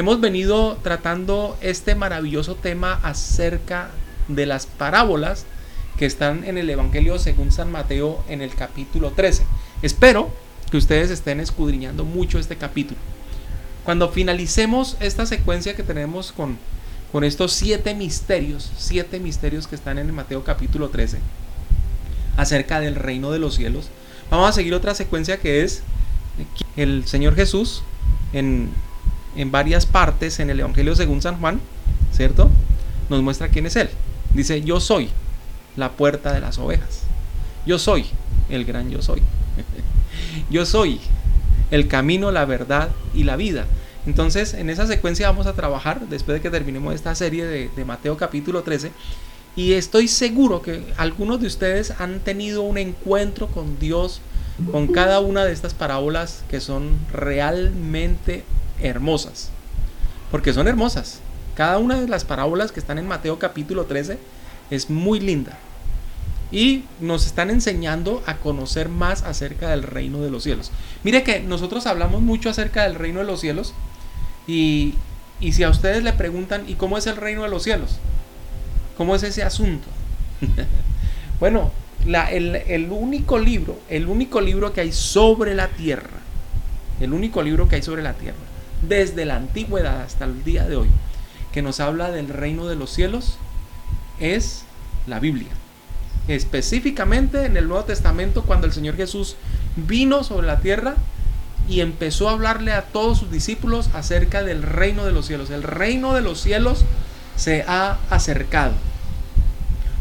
Hemos venido tratando este maravilloso tema acerca de las parábolas que están en el Evangelio según San Mateo en el capítulo 13. Espero que ustedes estén escudriñando mucho este capítulo. Cuando finalicemos esta secuencia que tenemos con estos siete misterios que están en el Mateo capítulo 13 acerca del reino de los cielos, vamos a seguir otra secuencia que es el Señor Jesús en varias partes en el Evangelio según San Juan, ¿cierto? Nos muestra quién es Él. Dice: yo soy la puerta de las ovejas, yo soy el gran yo soy, yo soy el camino, la verdad y la vida. Entonces, en esa secuencia vamos a trabajar después de que terminemos esta serie de Mateo capítulo 13, y estoy seguro que algunos de ustedes han tenido un encuentro con Dios con cada una de estas parábolas, que son realmente hermosas, porque son hermosas. Cada una de las parábolas que están en Mateo capítulo 13 es muy linda y nos están enseñando a conocer más acerca del reino de los cielos. Mire que nosotros hablamos mucho acerca del reino de los cielos, y si a ustedes le preguntan: ¿y cómo es el reino de los cielos? ¿Cómo es ese asunto? Bueno, el único libro que hay sobre la tierra, el único libro que hay sobre la tierra desde la antigüedad hasta el día de hoy que nos habla del reino de los cielos, es la Biblia. Específicamente en el Nuevo Testamento, cuando el Señor Jesús vino sobre la tierra y empezó a hablarle a todos sus discípulos acerca del reino de los cielos. El reino de los cielos se ha acercado.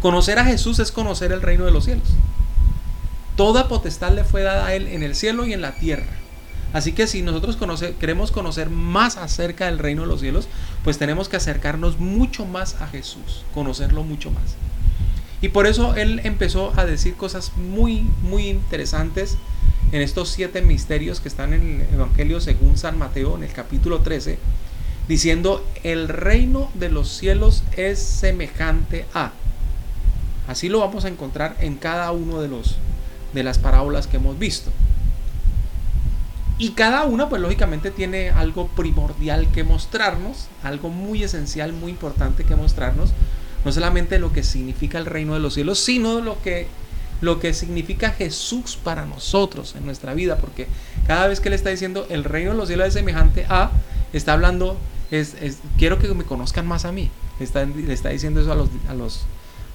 Conocer a Jesús es conocer el reino de los cielos. Toda potestad le fue dada a Él en el cielo y en la tierra. Así que si nosotros queremos conocer más acerca del reino de los cielos, pues tenemos que acercarnos mucho más a Jesús, conocerlo mucho más. Y por eso Él empezó a decir cosas muy, muy interesantes en estos siete misterios que están en el Evangelio según San Mateo, en el capítulo 13, diciendo: el reino de los cielos es semejante a. Así lo vamos a encontrar en cada uno de las parábolas que hemos visto. Y cada una, pues lógicamente, tiene algo primordial que mostrarnos, algo muy esencial, muy importante que mostrarnos. No solamente lo que significa el reino de los cielos, sino lo que significa Jesús para nosotros en nuestra vida. Porque cada vez que le está diciendo el reino de los cielos es semejante a, está hablando, quiero que me conozcan más a mí. Le está diciendo eso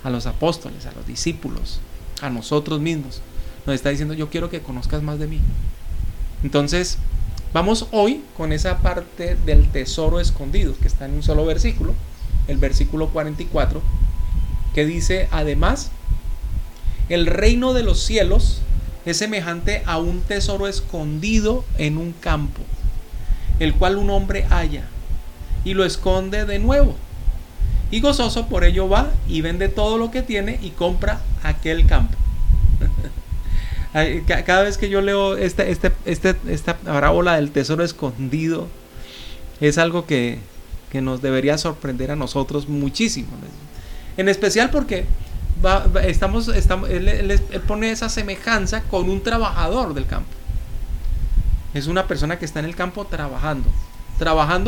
a los apóstoles, a los discípulos, a nosotros mismos. Nos está diciendo: yo quiero que conozcas más de mí. Entonces, vamos hoy con esa parte del tesoro escondido, que está en un solo versículo, el versículo 44, que dice: además, el reino de los cielos es semejante a un tesoro escondido en un campo, el cual un hombre halla y lo esconde de nuevo, y gozoso por ello va y vende todo lo que tiene y compra aquel campo. Cada vez que yo leo esta parábola del tesoro escondido, es algo que nos debería sorprender a nosotros muchísimo. En especial porque él pone esa semejanza con un trabajador del campo. Es una persona que está en el campo trabajando,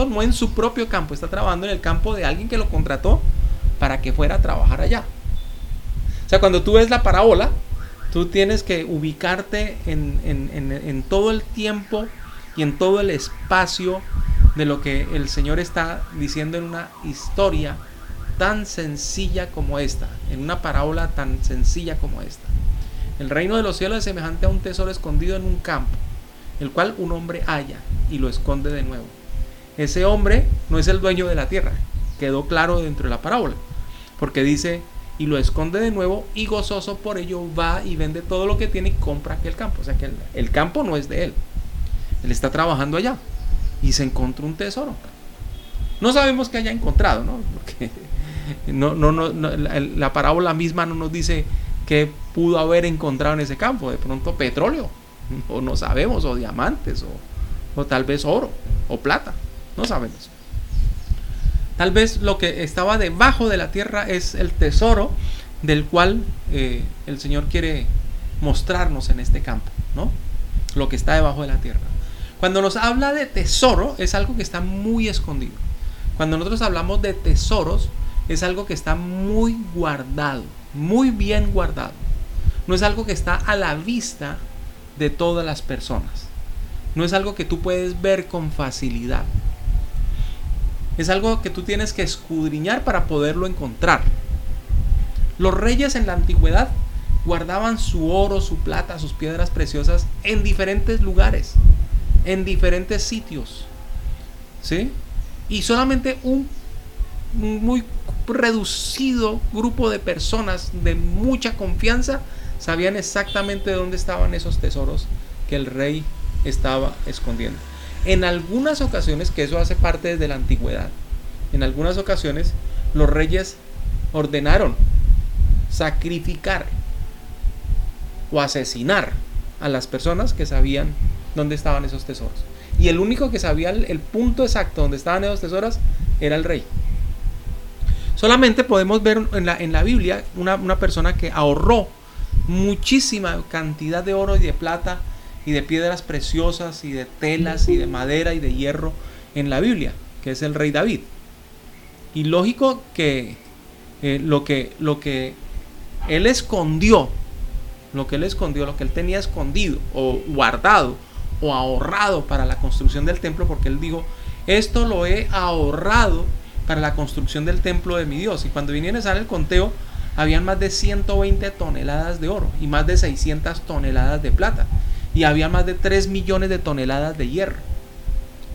no en su propio campo, está trabajando en el campo de alguien que lo contrató para que fuera a trabajar allá. O sea, cuando tú ves la parábola, tú tienes que ubicarte en todo el tiempo y en todo el espacio de lo que el Señor está diciendo en una historia tan sencilla como esta, en una parábola tan sencilla como esta. El reino de los cielos es semejante a un tesoro escondido en un campo, el cual un hombre halla y lo esconde de nuevo. Ese hombre no es el dueño de la tierra, quedó claro dentro de la parábola, porque dice: y lo esconde de nuevo, y gozoso por ello va y vende todo lo que tiene y compra aquel campo. O sea que el campo no es de él, él está trabajando allá y se encontró un tesoro. No sabemos qué haya encontrado, ¿no? Porque la parábola misma no nos dice qué pudo haber encontrado en ese campo. De pronto petróleo, o no sabemos, o diamantes, o tal vez oro o plata, no sabemos. Tal vez lo que estaba debajo de la tierra es el tesoro del cual el Señor quiere mostrarnos en este campo, ¿no? Lo que está debajo de la tierra. Cuando nos habla de tesoro, es algo que está muy escondido. Cuando nosotros hablamos de tesoros, es algo que está muy guardado, muy bien guardado. No es algo que está a la vista de todas las personas. No es algo que tú puedes ver con facilidad. Es algo que tú tienes que escudriñar para poderlo encontrar. Los reyes en la antigüedad guardaban su oro, su plata, sus piedras preciosas en diferentes lugares, en diferentes sitios, ¿sí? Y solamente un muy reducido grupo de personas de mucha confianza sabían exactamente dónde estaban esos tesoros que el rey estaba escondiendo. En algunas ocasiones, que eso hace parte desde la antigüedad, en algunas ocasiones los reyes ordenaron sacrificar o asesinar a las personas que sabían dónde estaban esos tesoros. Y el único que sabía el punto exacto donde estaban esos tesoros era el rey. Solamente podemos ver en la Biblia una persona que ahorró muchísima cantidad de oro y de plata y de piedras preciosas y de telas y de madera y de hierro en la Biblia, que es el rey David. Y lógico que lo que él escondió, lo que él tenía escondido o guardado o ahorrado para la construcción del templo, porque él dijo: esto lo he ahorrado para la construcción del templo de mi Dios. Y cuando vinieron a hacer el conteo, habían más de 120 toneladas de oro y más de 600 toneladas de plata, y había más de 3 millones de toneladas de hierro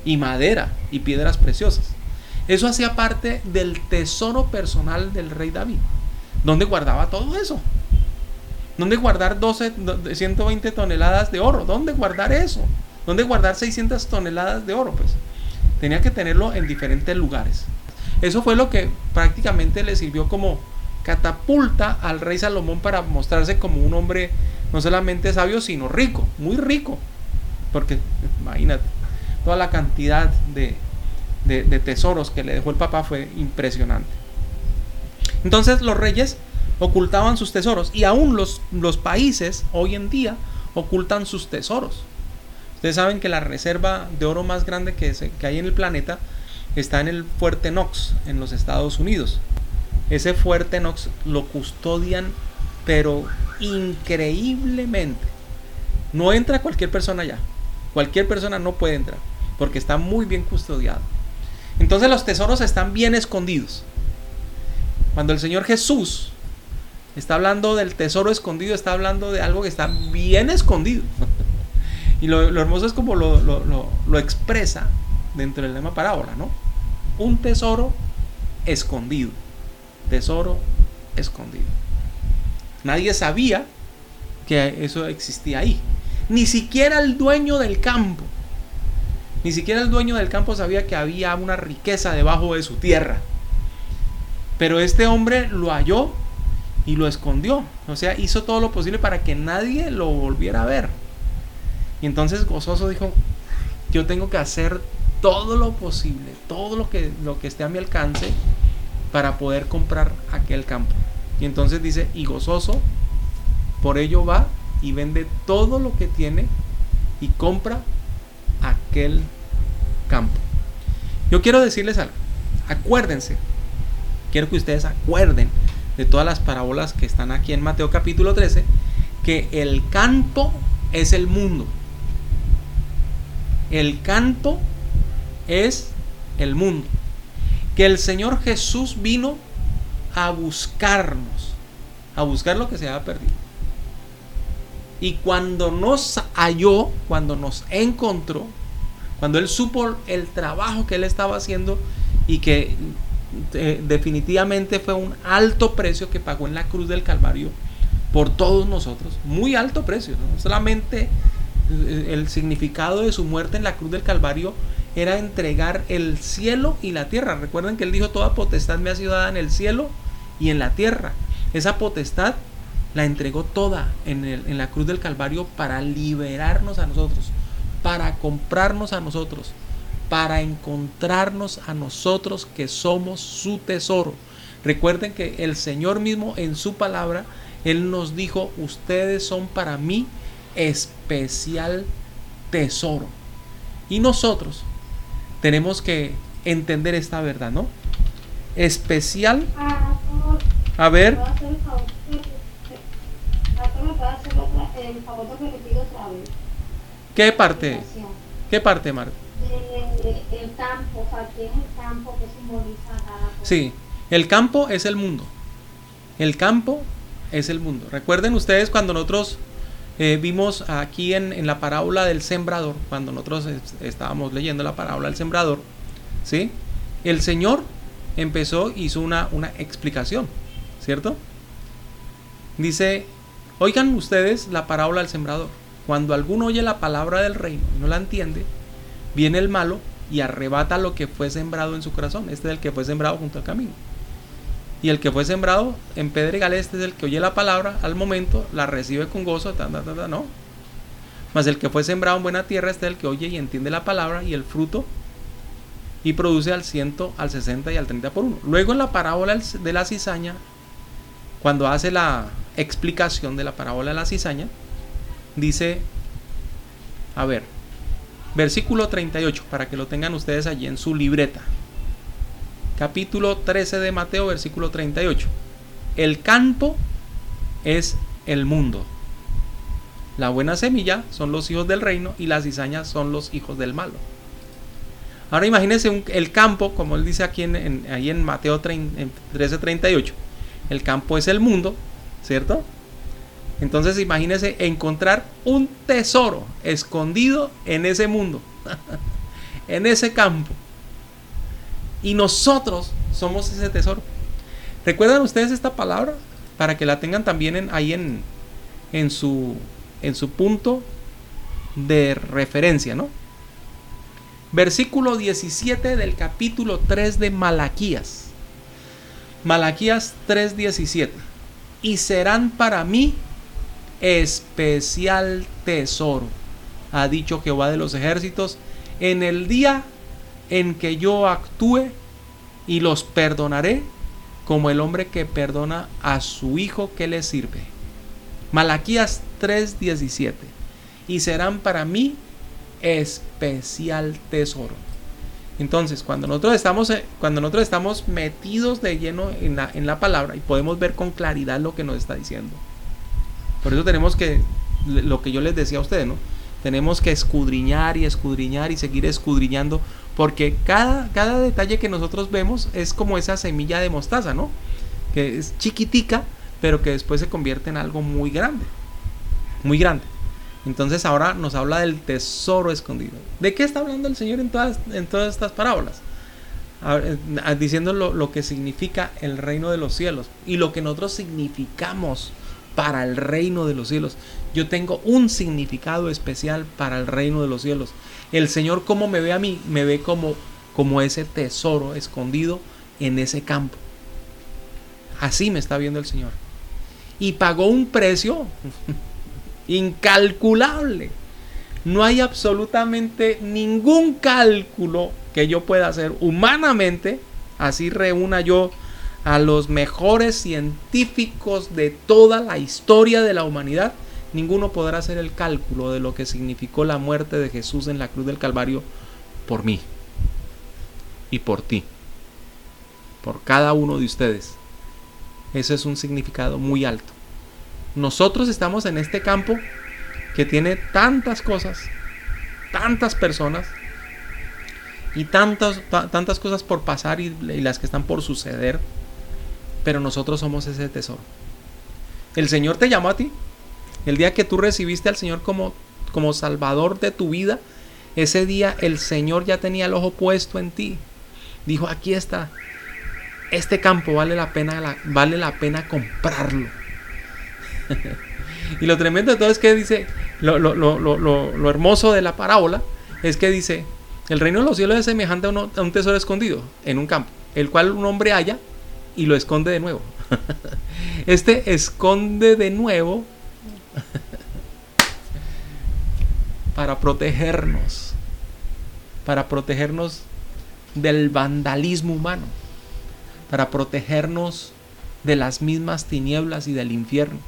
y madera y piedras preciosas. Eso hacía parte del tesoro personal del rey David. ¿Dónde guardaba todo eso? ¿Dónde guardar 120 toneladas de oro? ¿Dónde guardar eso? ¿Dónde guardar 600 toneladas de oro? Pues tenía que tenerlo en diferentes lugares. Eso fue lo que prácticamente le sirvió como catapulta al rey Salomón para mostrarse como un hombre no solamente sabio, sino rico, muy rico. Porque imagínate, toda la cantidad de tesoros que le dejó el papá fue impresionante. Entonces los reyes ocultaban sus tesoros, y aún los países hoy en día ocultan sus tesoros. Ustedes saben que la reserva de oro más grande que hay en el planeta está en el Fuerte Knox, en los Estados Unidos. Ese Fuerte Knox lo custodian, pero increíblemente. No entra cualquier persona allá. Cualquier persona no puede entrar, porque está muy bien custodiado. Entonces los tesoros están bien escondidos. Cuando el Señor Jesús está hablando del tesoro escondido, está hablando de algo que está bien escondido. Y lo hermoso es como lo expresa dentro del tema parábola, ¿no? Un tesoro escondido. Tesoro escondido. Nadie sabía que eso existía ahí. Ni siquiera el dueño del campo. Ni siquiera el dueño del campo sabía que había una riqueza debajo de su tierra. Pero este hombre lo halló y lo escondió. O sea, hizo todo lo posible para que nadie lo volviera a ver. Y entonces gozoso dijo: yo tengo que hacer todo lo posible, todo lo que esté a mi alcance para poder comprar aquel campo. Y entonces dice, y gozoso por ello va y vende todo lo que tiene y compra aquel campo. Yo quiero decirles algo. Acuérdense, quiero que ustedes acuerden de todas las parábolas que están aquí en Mateo capítulo 13, que el campo es el mundo. El campo es el mundo. Que el Señor Jesús vino a buscarnos, a buscar lo que se había perdido. Y cuando nos halló, cuando nos encontró, cuando Él supo el trabajo que Él estaba haciendo y que definitivamente fue un alto precio que pagó en la cruz del Calvario por todos nosotros, muy alto precio, ¿no? Solamente el significado de su muerte en la cruz del Calvario era entregar el cielo y la tierra. Recuerden que Él dijo: toda potestad me ha sido dada en el cielo y en la tierra. Esa potestad la entregó toda en la cruz del Calvario para liberarnos a nosotros, para comprarnos a nosotros, para encontrarnos a nosotros que somos su tesoro. Recuerden que el Señor mismo en su palabra, Él nos dijo: ustedes son para mí especial tesoro. Y nosotros tenemos que entender esta verdad, ¿no? Especial. A ver. ¿Qué parte? ¿Qué parte, Marta? El campo, o sea, ¿quién es el campo que simboliza cada cosa? Sí, el campo es el mundo. El campo es el mundo. Recuerden ustedes cuando nosotros vimos aquí en la parábola del sembrador, cuando nosotros estábamos leyendo la parábola del sembrador, ¿sí? El Señor empezó, hizo una explicación, ¿cierto? Dice, oigan ustedes la parábola del sembrador. Cuando alguno oye la palabra del reino y no la entiende, viene el malo y arrebata lo que fue sembrado en su corazón. Este es el que fue sembrado junto al camino. Y el que fue sembrado en pedregal, este es el que oye la palabra, al momento la recibe con gozo, no. Mas el que fue sembrado en buena tierra, este es el que oye y entiende la palabra y el fruto, y produce al 100, al 60 y al 30 por uno. Luego en la parábola de la cizaña, cuando hace la explicación de la parábola de la cizaña, dice, a ver, versículo 38, para que lo tengan ustedes allí en su libreta. Capítulo 13 de Mateo, versículo 38. El campo es el mundo. La buena semilla son los hijos del reino y las cizañas son los hijos del malo. Ahora imagínense el campo, como él dice aquí ahí en Mateo 13:38. El campo es el mundo, ¿cierto? Entonces imagínense encontrar un tesoro escondido en ese mundo, en ese campo. Y nosotros somos ese tesoro. ¿Recuerdan ustedes esta palabra? Para que la tengan también en su punto de referencia, ¿no? Versículo 17 del capítulo 3 de Malaquías. Malaquías 3:17. Y serán para mí especial tesoro, ha dicho Jehová de los ejércitos, en el día en que yo actúe, y los perdonaré como el hombre que perdona a su hijo que le sirve. Malaquías 3:17. Y serán para mí especial tesoro. Entonces, cuando nosotros estamos metidos de lleno en la palabra, y podemos ver con claridad lo que nos está diciendo. Por eso tenemos que, lo que yo les decía a ustedes, ¿no? Tenemos que escudriñar y escudriñar y seguir escudriñando, porque cada detalle que nosotros vemos es como esa semilla de mostaza, ¿no? Que es chiquitica, pero que después se convierte en algo muy grande, muy grande. Entonces ahora nos habla del tesoro escondido. ¿De qué está hablando el Señor en todas estas parábolas? Diciendo lo que significa el reino de los cielos y lo que nosotros significamos para el reino de los cielos. Yo tengo un significado especial para el reino de los cielos. El Señor, como me ve a mí, me ve como ese tesoro escondido en ese campo. Así me está viendo el Señor. Y pagó un precio incalculable. No hay absolutamente ningún cálculo que yo pueda hacer humanamente. Así reúna yo a los mejores científicos de toda la historia de la humanidad, ninguno podrá hacer el cálculo de lo que significó la muerte de Jesús en la cruz del Calvario por mí y por ti, por cada uno de ustedes. Ese es un significado muy alto. Nosotros estamos en este campo que tiene tantas cosas, tantas personas y tantas cosas por pasar y las que están por suceder, pero nosotros somos ese tesoro. El Señor te llamó a ti. El día que tú recibiste al Señor como Salvador de tu vida, ese día el Señor ya tenía el ojo puesto en ti. Dijo, aquí está, este campo vale la pena comprarlo. Y lo tremendo de todo es que dice, lo hermoso de la parábola es que dice, el reino de los cielos es semejante a un tesoro escondido en un campo, el cual un hombre halla y lo esconde de nuevo. Este esconde de nuevo para protegernos, del vandalismo humano, para protegernos de las mismas tinieblas y del infierno.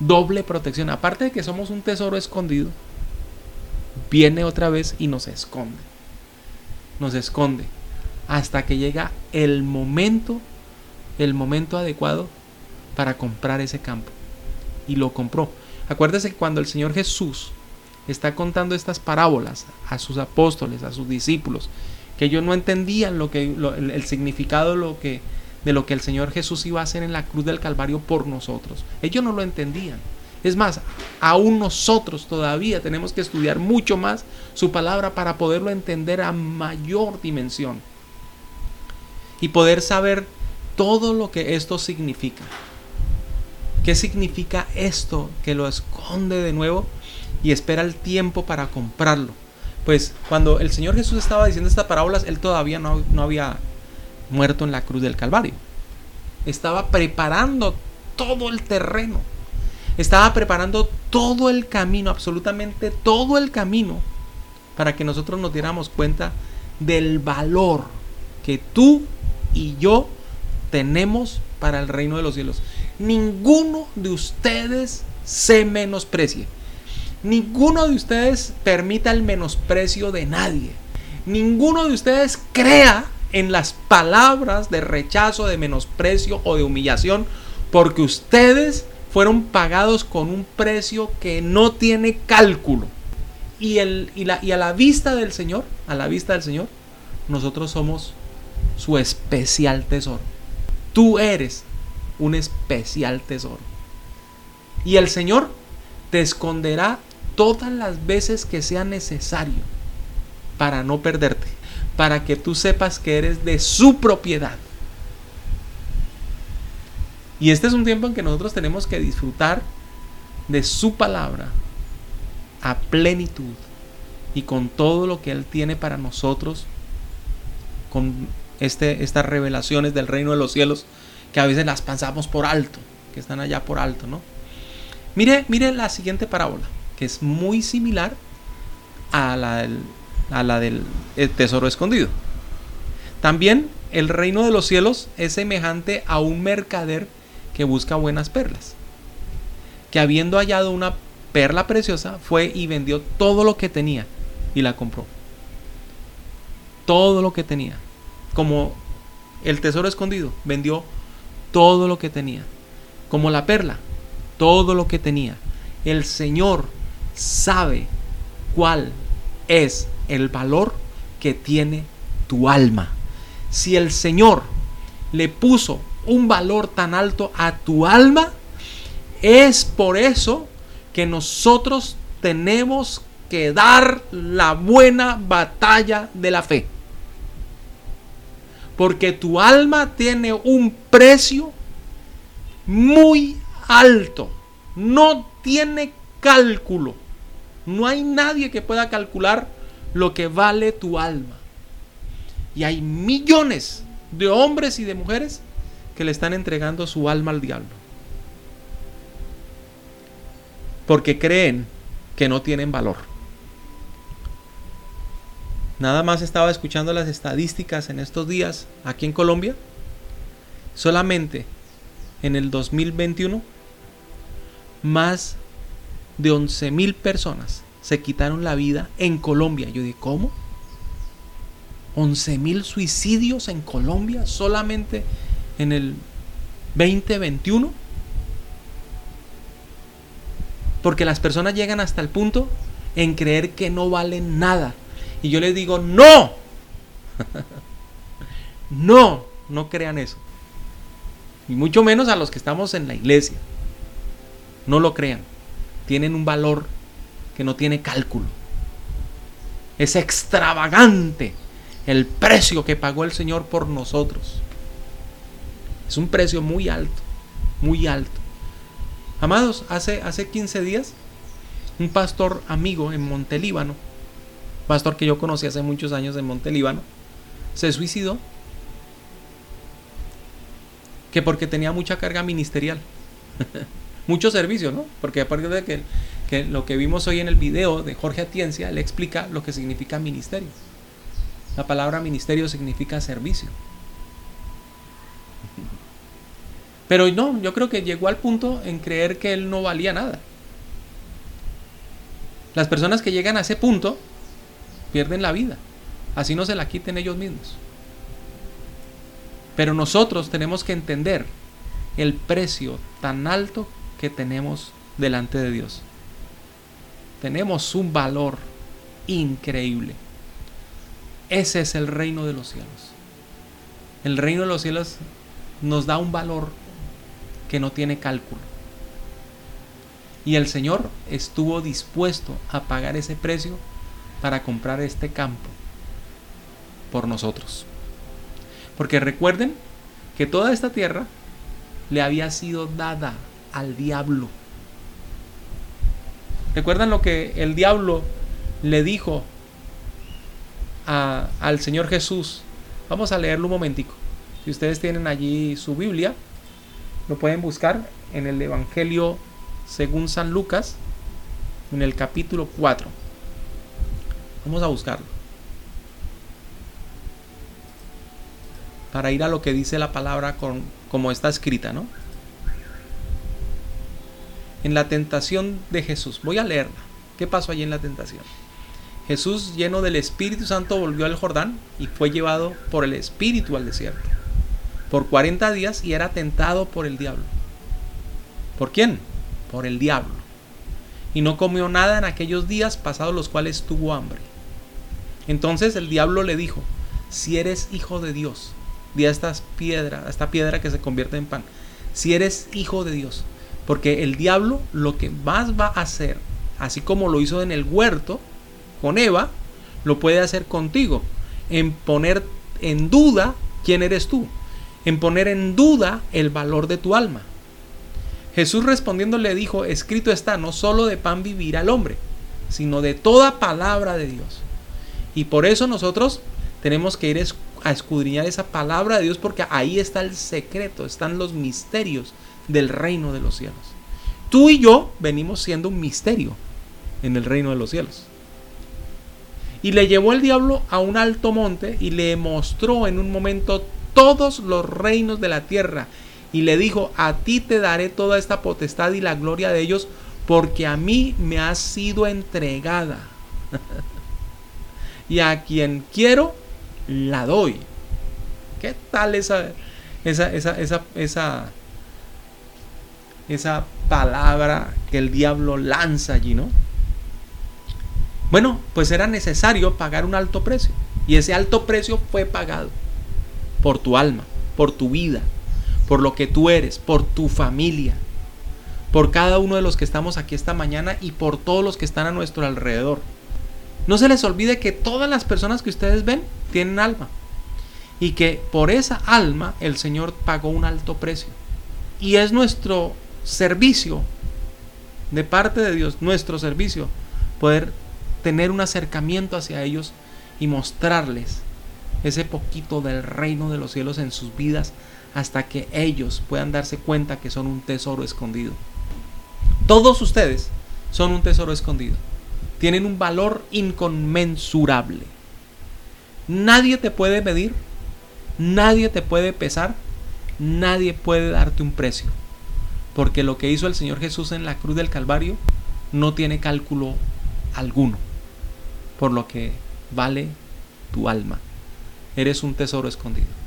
Doble protección. Aparte de que somos un tesoro escondido, viene otra vez y nos esconde. Nos esconde hasta que llega el momento adecuado para comprar ese campo. Y lo compró. Acuérdese que cuando el Señor Jesús está contando estas parábolas a sus apóstoles, a sus discípulos, que ellos no entendían el significado de lo que el Señor Jesús iba a hacer en la cruz del Calvario por nosotros. Ellos no lo entendían. Es más, aún nosotros todavía tenemos que estudiar mucho más su palabra para poderlo entender a mayor dimensión y poder saber todo lo que esto significa. ¿Qué significa esto que lo esconde de nuevo y espera el tiempo para comprarlo? Pues cuando el Señor Jesús estaba diciendo estas parábolas, Él todavía no había muerto en la cruz del Calvario. Estaba preparando todo el terreno. Estaba preparando todo el camino, absolutamente todo el camino, para que nosotros nos diéramos cuenta del valor que tú y yo tenemos para el reino de los cielos. Ninguno de ustedes se menosprecie. Ninguno de ustedes permita el menosprecio de nadie. Ninguno de ustedes crea en las palabras de rechazo, de menosprecio o de humillación, porque ustedes fueron pagados con un precio que no tiene cálculo. Y a la vista del Señor, nosotros somos su especial tesoro. Tú eres un especial tesoro. Y el Señor te esconderá todas las veces que sea necesario para no perderte, para que tú sepas que eres de su propiedad. Y este es un tiempo en que nosotros tenemos que disfrutar de su palabra a plenitud y con todo lo que Él tiene para nosotros, con estas revelaciones del reino de los cielos, que a veces las pasamos por alto, que están allá por alto, ¿no? Mire la siguiente parábola, que es muy similar a la del tesoro escondido. También el reino de los cielos es semejante a un mercader que busca buenas perlas, que habiendo hallado una perla preciosa, fue y vendió todo lo que tenía y la compró. Todo lo que tenía, como el tesoro escondido, vendió todo lo que tenía, como la perla, todo lo que tenía. El Señor sabe cuál es el valor que tiene tu alma. Si el Señor le puso un valor tan alto a tu alma, es por eso que nosotros tenemos que dar la buena batalla de la fe. Porque tu alma tiene un precio muy alto. No tiene cálculo. No hay nadie que pueda calcular lo que vale tu alma. Y hay millones de hombres y de mujeres que le están entregando su alma al diablo, porque creen que no tienen valor. Nada más estaba escuchando las estadísticas en estos días aquí en Colombia. Solamente en el 2021, más de 11.000 personas se quitaron la vida en Colombia. Yo dije, ¿cómo? 11.000 suicidios en Colombia solamente en el 2021. Porque las personas llegan hasta el punto en creer que no valen nada. Y yo les digo, ¡no! No crean eso. Y mucho menos a los que estamos en la iglesia. No lo crean. Tienen un valor que no tiene cálculo. Es extravagante el precio que pagó el Señor por nosotros. Es un precio muy alto, muy alto. Amados, hace 15 días, un pastor amigo en Montelíbano, pastor que yo conocí hace muchos años en Montelíbano, se suicidó, que porque tenía mucha carga ministerial, mucho servicio, ¿no? Porque aparte de que lo que vimos hoy en el video de Jorge Atiencia, él explica lo que significa ministerio. La palabra ministerio significa servicio. Pero no, yo creo que llegó al punto en creer que él no valía nada. Las personas que llegan a ese punto pierden la vida, así no se la quiten ellos mismos. Pero nosotros tenemos que entender el precio tan alto que tenemos delante de Dios. Tenemos un valor increíble. Ese es el reino de los cielos. El reino de los cielos nos da un valor que no tiene cálculo. Y el Señor estuvo dispuesto a pagar ese precio para comprar este campo por nosotros. Porque recuerden que toda esta tierra le había sido dada al diablo. ¿Recuerdan lo que el diablo le dijo al Señor Jesús? Vamos a leerlo un momentico. Si ustedes tienen allí su Biblia, lo pueden buscar en el Evangelio según San Lucas, en el capítulo 4. Vamos a buscarlo para ir a lo que dice la palabra como está escrita, ¿no? En la tentación de Jesús. Voy a leerla. ¿Qué pasó allí en la tentación? Jesús, lleno del Espíritu Santo, volvió al Jordán y fue llevado por el Espíritu al desierto por 40 días y era tentado por el diablo. ¿Por quién? Por el diablo. Y no comió nada en aquellos días, pasados los cuales tuvo hambre. Entonces el diablo le dijo: si eres hijo de Dios, di a esta piedra que se convierte en pan. Si eres hijo de Dios. Porque el diablo lo que más va a hacer, así como lo hizo en el huerto con Eva, lo puede hacer contigo, en poner en duda quién eres tú, en poner en duda el valor de tu alma. Jesús respondiendo le dijo: escrito está, no solo de pan vivirá el hombre, sino de toda palabra de Dios. Y por eso nosotros tenemos que ir a escudriñar esa palabra de Dios, porque ahí está el secreto, están los misterios del reino de los cielos. Tú y yo venimos siendo un misterio en el reino de los cielos. Y le llevó el diablo a un alto monte y le mostró en un momento todos los reinos de la tierra y le dijo: a ti te daré toda esta potestad y la gloria de ellos, porque a mí me ha sido entregada y a quien quiero la doy. ¿Qué tal esa palabra que el diablo lanza allí, ¿no? Bueno, pues era necesario pagar un alto precio. Y ese alto precio fue pagado por tu alma, por tu vida, por lo que tú eres, por tu familia, por cada uno de los que estamos aquí esta mañana y por todos los que están a nuestro alrededor. No se les olvide que todas las personas que ustedes ven tienen alma. Y que por esa alma el Señor pagó un alto precio. Y es nuestro servicio, de parte de Dios, nuestro servicio, poder tener un acercamiento hacia ellos y mostrarles ese poquito del reino de los cielos en sus vidas, hasta que ellos puedan darse cuenta que son un tesoro escondido. Todos ustedes son un tesoro escondido. Tienen un valor inconmensurable. Nadie te puede medir, nadie te puede pesar, nadie puede darte un precio, porque lo que hizo el Señor Jesús en la cruz del Calvario no tiene cálculo alguno, por lo que vale tu alma. Eres un tesoro escondido.